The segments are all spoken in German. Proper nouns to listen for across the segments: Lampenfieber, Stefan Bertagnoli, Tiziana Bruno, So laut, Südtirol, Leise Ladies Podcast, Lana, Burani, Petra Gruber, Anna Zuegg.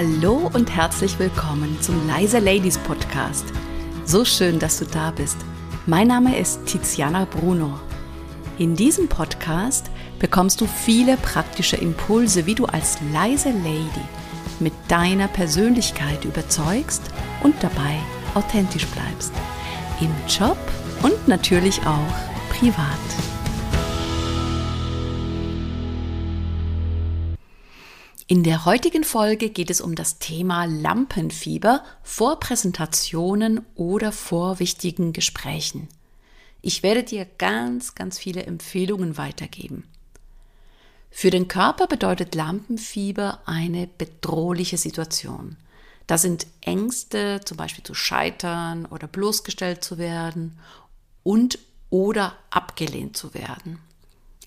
Hallo und herzlich willkommen zum Leise Ladies Podcast. So schön, dass du da bist. Mein Name ist Tiziana Bruno. In diesem Podcast bekommst du viele praktische Impulse, wie du als leise Lady mit deiner Persönlichkeit überzeugst und dabei authentisch bleibst. Im Job und natürlich auch privat. In der heutigen Folge geht es um das Thema Lampenfieber vor Präsentationen oder vor wichtigen Gesprächen. Ich werde dir ganz, ganz viele Empfehlungen weitergeben. Für den Körper bedeutet Lampenfieber eine bedrohliche Situation. Da sind Ängste, zum Beispiel zu scheitern oder bloßgestellt zu werden und oder abgelehnt zu werden.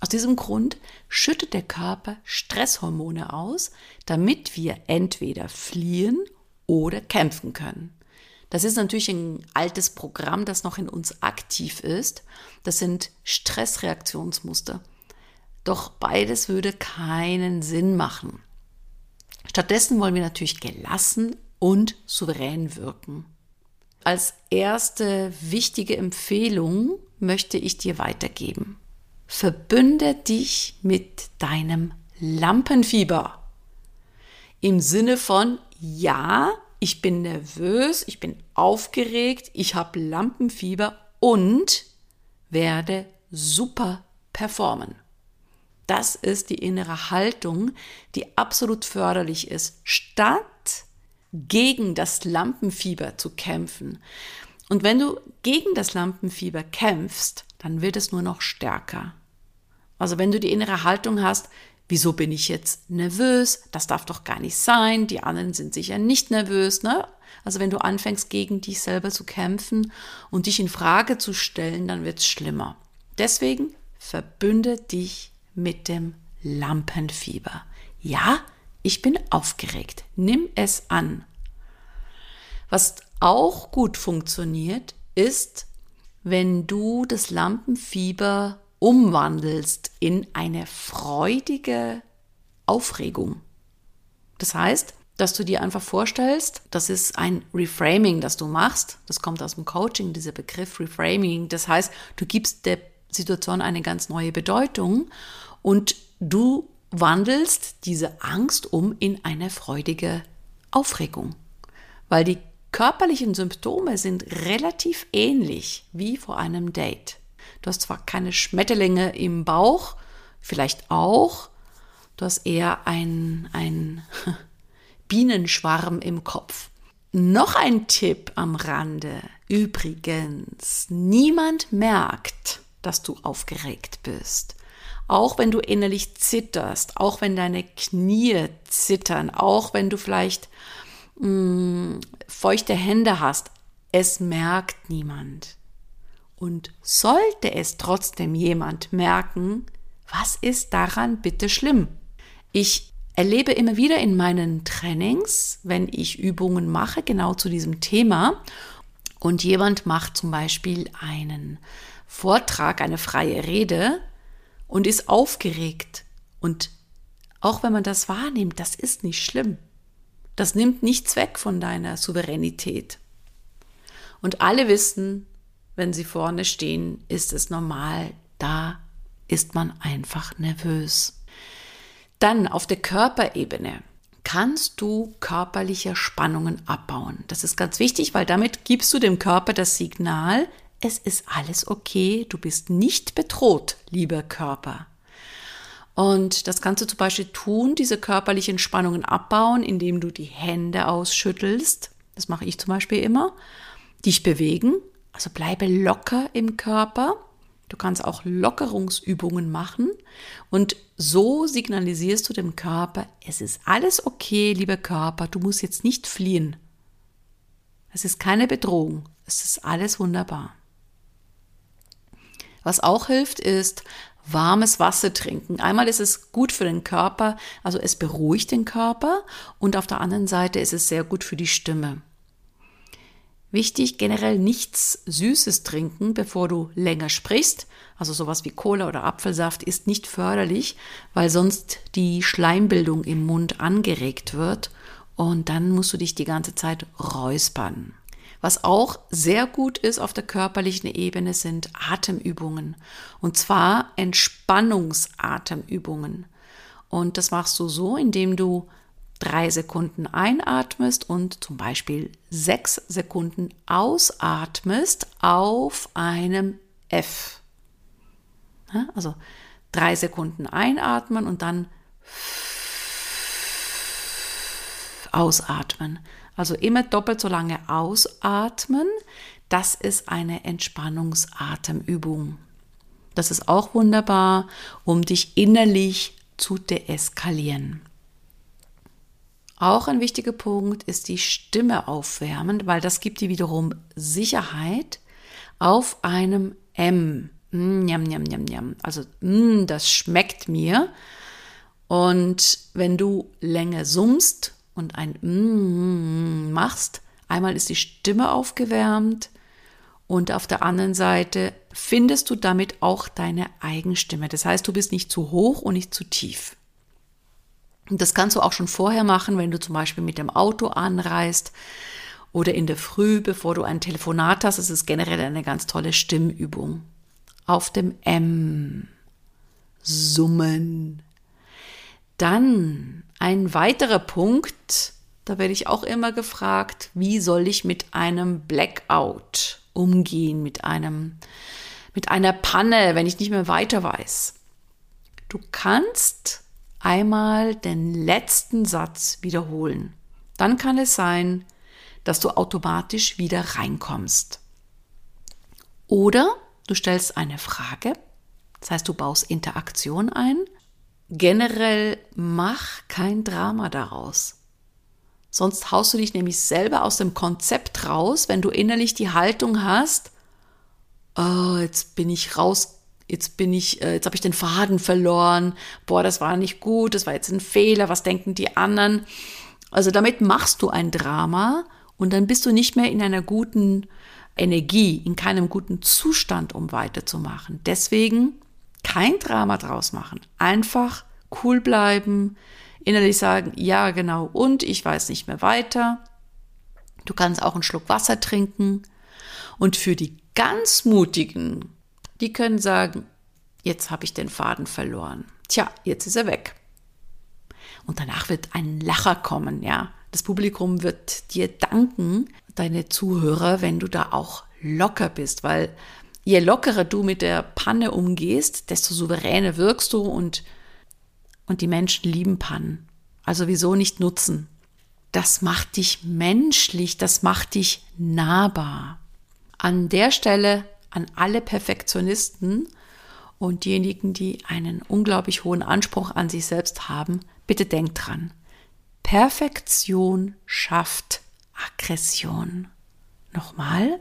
Aus diesem Grund schüttet der Körper Stresshormone aus, damit wir entweder fliehen oder kämpfen können. Das ist natürlich ein altes Programm, das noch in uns aktiv ist. Das sind Stressreaktionsmuster. Doch beides würde keinen Sinn machen. Stattdessen wollen wir natürlich gelassen und souverän wirken. Als erste wichtige Empfehlung möchte ich dir weitergeben: Verbünde dich mit deinem Lampenfieber. Im Sinne von, ja, ich bin nervös, ich bin aufgeregt, ich habe Lampenfieber und werde super performen. Das ist die innere Haltung, die absolut förderlich ist, statt gegen das Lampenfieber zu kämpfen. Und wenn du gegen das Lampenfieber kämpfst, dann wird es nur noch stärker. Also wenn du die innere Haltung hast, wieso bin ich jetzt nervös? Das darf doch gar nicht sein. Die anderen sind sicher nicht nervös, ne? Also wenn du anfängst, gegen dich selber zu kämpfen und dich in Frage zu stellen, dann wird es schlimmer. Deswegen verbünde dich mit dem Lampenfieber. Ja, ich bin aufgeregt. Nimm es an. Was auch gut funktioniert, ist, wenn du das Lampenfieber umwandelst in eine freudige Aufregung. Das heißt, dass du dir einfach vorstellst, das ist ein Reframing, das du machst. Das kommt aus dem Coaching, dieser Begriff Reframing. Das heißt, du gibst der Situation eine ganz neue Bedeutung und du wandelst diese Angst um in eine freudige Aufregung. Weil die körperlichen Symptome sind relativ ähnlich wie vor einem Date. Du hast zwar keine Schmetterlinge im Bauch, vielleicht auch, du hast eher ein Bienenschwarm im Kopf. Noch ein Tipp am Rande. Übrigens, niemand merkt, dass du aufgeregt bist. Auch wenn du innerlich zitterst, auch wenn deine Knie zittern, auch wenn du vielleicht feuchte Hände hast, es merkt niemand. Und sollte es trotzdem jemand merken, was ist daran bitte schlimm? Ich erlebe immer wieder in meinen Trainings, wenn ich Übungen mache, genau zu diesem Thema, und jemand macht zum Beispiel einen Vortrag, eine freie Rede und ist aufgeregt. Und auch wenn man das wahrnimmt, das ist nicht schlimm. Das nimmt nichts weg von deiner Souveränität. Und alle wissen, wenn sie vorne stehen, ist es normal. Da ist man einfach nervös. Dann auf der Körperebene kannst du körperliche Spannungen abbauen. Das ist ganz wichtig, weil damit gibst du dem Körper das Signal, es ist alles okay, du bist nicht bedroht, lieber Körper. Und das kannst du zum Beispiel tun, diese körperlichen Spannungen abbauen, indem du die Hände ausschüttelst. Das mache ich zum Beispiel immer. Dich bewegen, also bleibe locker im Körper. Du kannst auch Lockerungsübungen machen. Und so signalisierst du dem Körper, es ist alles okay, lieber Körper, du musst jetzt nicht fliehen. Es ist keine Bedrohung, es ist alles wunderbar. Was auch hilft, ist warmes Wasser trinken. Einmal ist es gut für den Körper, also es beruhigt den Körper, und auf der anderen Seite ist es sehr gut für die Stimme. Wichtig, generell nichts Süßes trinken, bevor du länger sprichst. Also sowas wie Cola oder Apfelsaft ist nicht förderlich, weil sonst die Schleimbildung im Mund angeregt wird und dann musst du dich die ganze Zeit räuspern. Was auch sehr gut ist auf der körperlichen Ebene sind Atemübungen, und zwar Entspannungsatemübungen. Und das machst du so, indem du 3 Sekunden einatmest und zum Beispiel 6 Sekunden ausatmest auf einem F. Also 3 Sekunden einatmen und dann ausatmen. Also immer doppelt so lange ausatmen. Das ist eine Entspannungsatemübung. Das ist auch wunderbar, um dich innerlich zu deeskalieren. Auch ein wichtiger Punkt ist die Stimme aufwärmen, weil das gibt dir wiederum Sicherheit auf einem M. Njam, njam, njam, njam. Also das schmeckt mir. Und wenn du länger summst und ein machst, einmal ist die Stimme aufgewärmt und auf der anderen Seite findest du damit auch deine Eigenstimme. Das heißt, du bist nicht zu hoch und nicht zu tief. Und das kannst du auch schon vorher machen, wenn du zum Beispiel mit dem Auto anreist oder in der Früh, bevor du ein Telefonat hast. Es ist generell eine ganz tolle Stimmübung. Auf dem M summen. Dann ein weiterer Punkt, da werde ich auch immer gefragt, wie soll ich mit einem Blackout umgehen, mit einer Panne, wenn ich nicht mehr weiter weiß. Du kannst einmal den letzten Satz wiederholen. Dann kann es sein, dass du automatisch wieder reinkommst. Oder du stellst eine Frage, das heißt, du baust Interaktion ein. Generell mach kein Drama daraus. Sonst haust du dich nämlich selber aus dem Konzept raus, wenn du innerlich die Haltung hast, oh, jetzt bin ich raus, jetzt habe ich den Faden verloren, boah, das war nicht gut, das war jetzt ein Fehler, was denken die anderen? Also damit machst du ein Drama und dann bist du nicht mehr in einer guten Energie, in keinem guten Zustand, um weiterzumachen. Deswegen kein Drama draus machen. Einfach cool bleiben, innerlich sagen, ja genau, und ich weiß nicht mehr weiter. Du kannst auch einen Schluck Wasser trinken. Und für die ganz Mutigen, die können sagen, jetzt habe ich den Faden verloren. Tja, jetzt ist er weg. Und danach wird ein Lacher kommen, ja. Das Publikum wird dir danken, deine Zuhörer, wenn du da auch locker bist, weil je lockerer du mit der Panne umgehst, desto souveräner wirkst du und die Menschen lieben Pannen. Also wieso nicht nutzen? Das macht dich menschlich, das macht dich nahbar. An der Stelle an alle Perfektionisten und diejenigen, die einen unglaublich hohen Anspruch an sich selbst haben, bitte denkt dran. Perfektion schafft Aggression. Nochmal.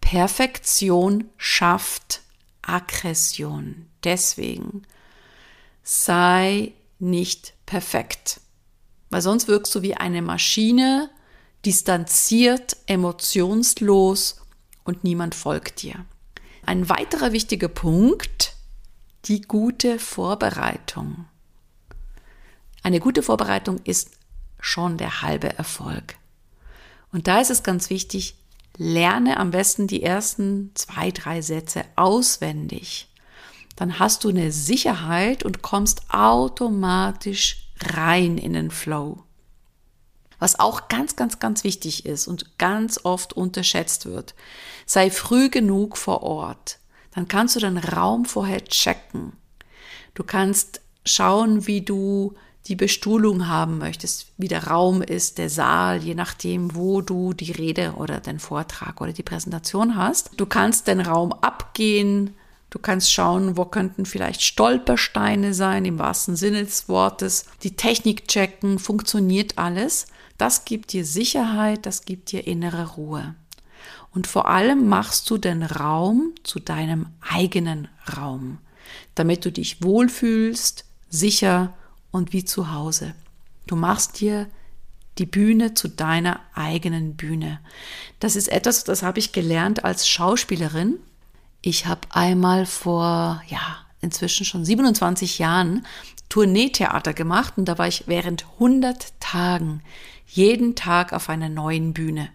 Perfektion schafft Aggression. Deswegen sei nicht perfekt. Weil sonst wirkst du wie eine Maschine, distanziert, emotionslos und niemand folgt dir. Ein weiterer wichtiger Punkt, die gute Vorbereitung. Eine gute Vorbereitung ist schon der halbe Erfolg. Und da ist es ganz wichtig, lerne am besten die ersten 2, 3 Sätze auswendig. Dann hast du eine Sicherheit und kommst automatisch rein in den Flow. Was auch ganz, ganz, ganz wichtig ist und ganz oft unterschätzt wird. Sei früh genug vor Ort. Dann kannst du den Raum vorher checken. Du kannst schauen, wie du die Bestuhlung haben möchtest, wie der Raum ist, der Saal, je nachdem, wo du die Rede oder den Vortrag oder die Präsentation hast. Du kannst den Raum abgehen, du kannst schauen, wo könnten vielleicht Stolpersteine sein, im wahrsten Sinne des Wortes, die Technik checken, funktioniert alles. Das gibt dir Sicherheit, das gibt dir innere Ruhe. Und vor allem machst du den Raum zu deinem eigenen Raum, damit du dich wohlfühlst, sicher und wie zu Hause. Du machst dir die Bühne zu deiner eigenen Bühne. Das ist etwas, das habe ich gelernt als Schauspielerin. Ich habe einmal vor, inzwischen schon 27 Jahren Tourneetheater gemacht und da war ich während 100 Tagen jeden Tag auf einer neuen Bühne.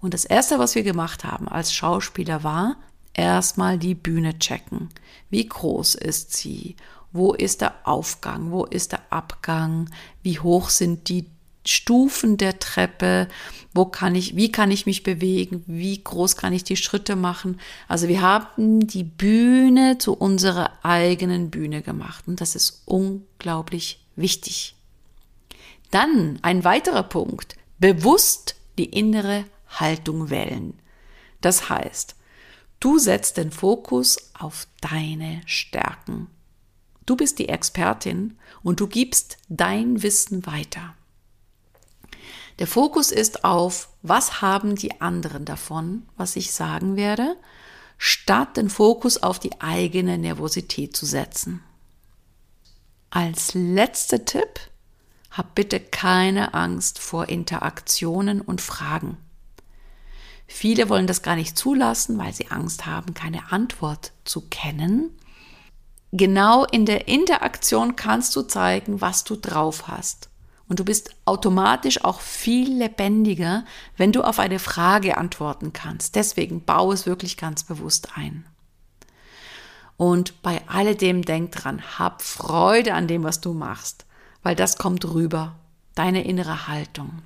Und das Erste, was wir gemacht haben als Schauspieler, war erstmal die Bühne checken. Wie groß ist sie? Wo ist der Aufgang? Wo ist der Abgang? Wie hoch sind die Stufen der Treppe? Wie kann ich mich bewegen? Wie groß kann ich die Schritte machen? Also wir haben die Bühne zu unserer eigenen Bühne gemacht und das ist unglaublich wichtig. Dann ein weiterer Punkt, bewusst die innere Haltung wählen. Das heißt, du setzt den Fokus auf deine Stärken. Du bist die Expertin und du gibst dein Wissen weiter. Der Fokus ist auf, was haben die anderen davon, was ich sagen werde, statt den Fokus auf die eigene Nervosität zu setzen. Als letzter Tipp, hab bitte keine Angst vor Interaktionen und Fragen. Viele wollen das gar nicht zulassen, weil sie Angst haben, keine Antwort zu kennen. Genau in der Interaktion kannst du zeigen, was du drauf hast. Und du bist automatisch auch viel lebendiger, wenn du auf eine Frage antworten kannst. Deswegen baue es wirklich ganz bewusst ein. Und bei alledem denk dran, hab Freude an dem, was du machst, weil das kommt rüber, deine innere Haltung.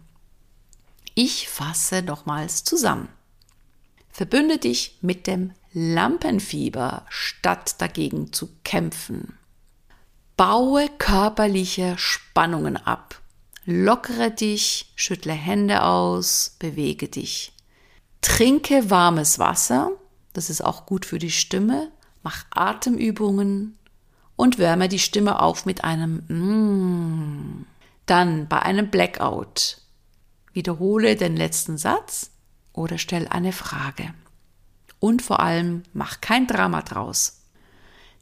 Ich fasse nochmals zusammen. Verbünde dich mit dem Lampenfieber, statt dagegen zu kämpfen. Baue körperliche Spannungen ab. Lockere dich, schüttle Hände aus, bewege dich. Trinke warmes Wasser, das ist auch gut für die Stimme. Mach Atemübungen und wärme die Stimme auf mit einem Mm. Dann bei einem Blackout wiederhole den letzten Satz oder stell eine Frage. Und vor allem mach kein Drama draus.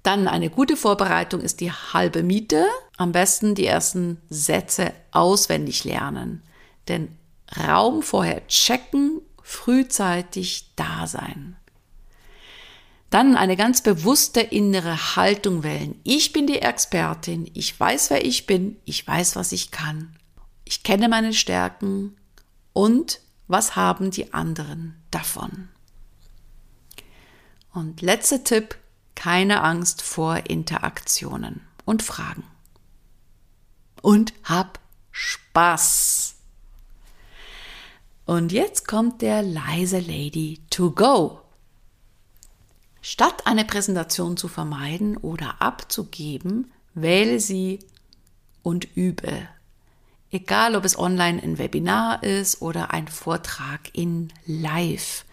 Dann eine gute Vorbereitung ist die halbe Miete. Am besten die ersten Sätze auswendig lernen. Den Raum vorher checken, frühzeitig da sein. Dann eine ganz bewusste innere Haltung wählen. Ich bin die Expertin, ich weiß, wer ich bin, ich weiß, was ich kann. Ich kenne meine Stärken und was haben die anderen davon? Und letzter Tipp. Keine Angst vor Interaktionen und Fragen. Und hab Spaß. Und jetzt kommt der Leise Lady to go. Statt eine Präsentation zu vermeiden oder abzugeben, wähle sie und übe. Egal, ob es online ein Webinar ist oder ein Vortrag in Live.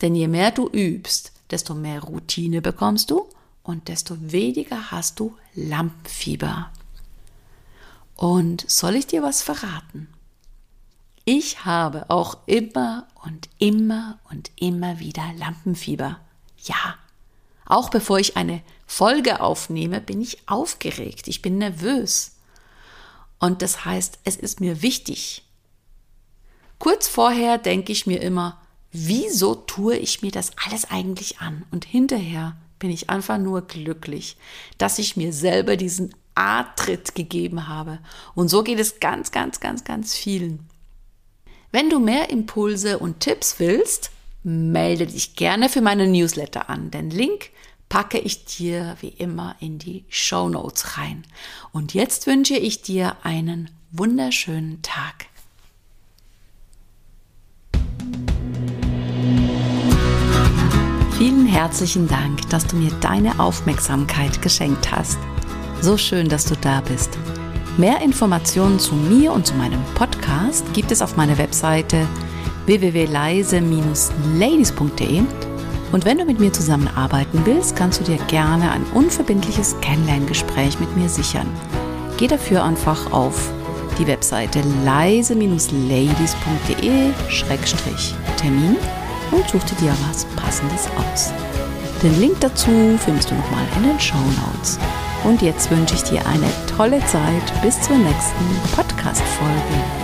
Denn je mehr du übst, desto mehr Routine bekommst du und desto weniger hast du Lampenfieber. Und soll ich dir was verraten? Ich habe auch immer wieder Lampenfieber. Ja, auch bevor ich eine Folge aufnehme, bin ich aufgeregt, ich bin nervös. Und das heißt, es ist mir wichtig. Kurz vorher denke ich mir immer, wieso tue ich mir das alles eigentlich an? Und hinterher bin ich einfach nur glücklich, dass ich mir selber diesen A-Tritt gegeben habe. Und so geht es ganz, ganz, ganz, ganz vielen. Wenn du mehr Impulse und Tipps willst, melde dich gerne für meine Newsletter an. Den Link packe ich dir wie immer in die Shownotes rein. Und jetzt wünsche ich dir einen wunderschönen Tag. Vielen herzlichen Dank, dass du mir deine Aufmerksamkeit geschenkt hast. So schön, dass du da bist. Mehr Informationen zu mir und zu meinem Podcast gibt es auf meiner Webseite www.leise-ladies.de und wenn du mit mir zusammenarbeiten willst, kannst du dir gerne ein unverbindliches Kennenlerngespräch mit mir sichern. Geh dafür einfach auf die Webseite leise-ladies.de/Termin und such dir was Passendes aus. Den Link dazu findest du nochmal in den Shownotes. Und jetzt wünsche ich dir eine tolle Zeit bis zur nächsten Podcast-Folge.